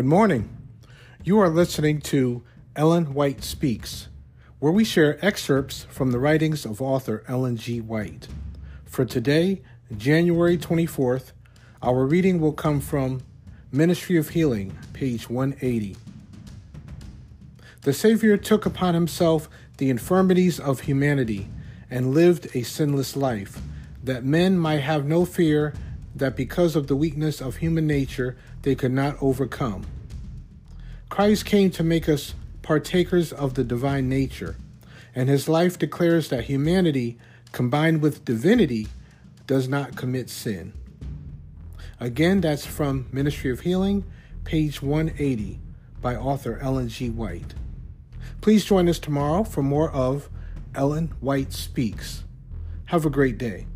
Good morning. You are listening to Ellen White Speaks, where we share excerpts from the writings of author Ellen G. White. For today, January 24th, our reading will come from Ministry of Healing, page 180. The Savior took upon himself the infirmities of humanity and lived a sinless life, that men might have no fear that because of the weakness of human nature, they could not overcome. Christ came to make us partakers of the divine nature, and his life declares that humanity, combined with divinity, does not commit sin. Again, that's from Ministry of Healing, page 180, by author Ellen G. White. Please join us tomorrow for more of Ellen White Speaks. Have a great day.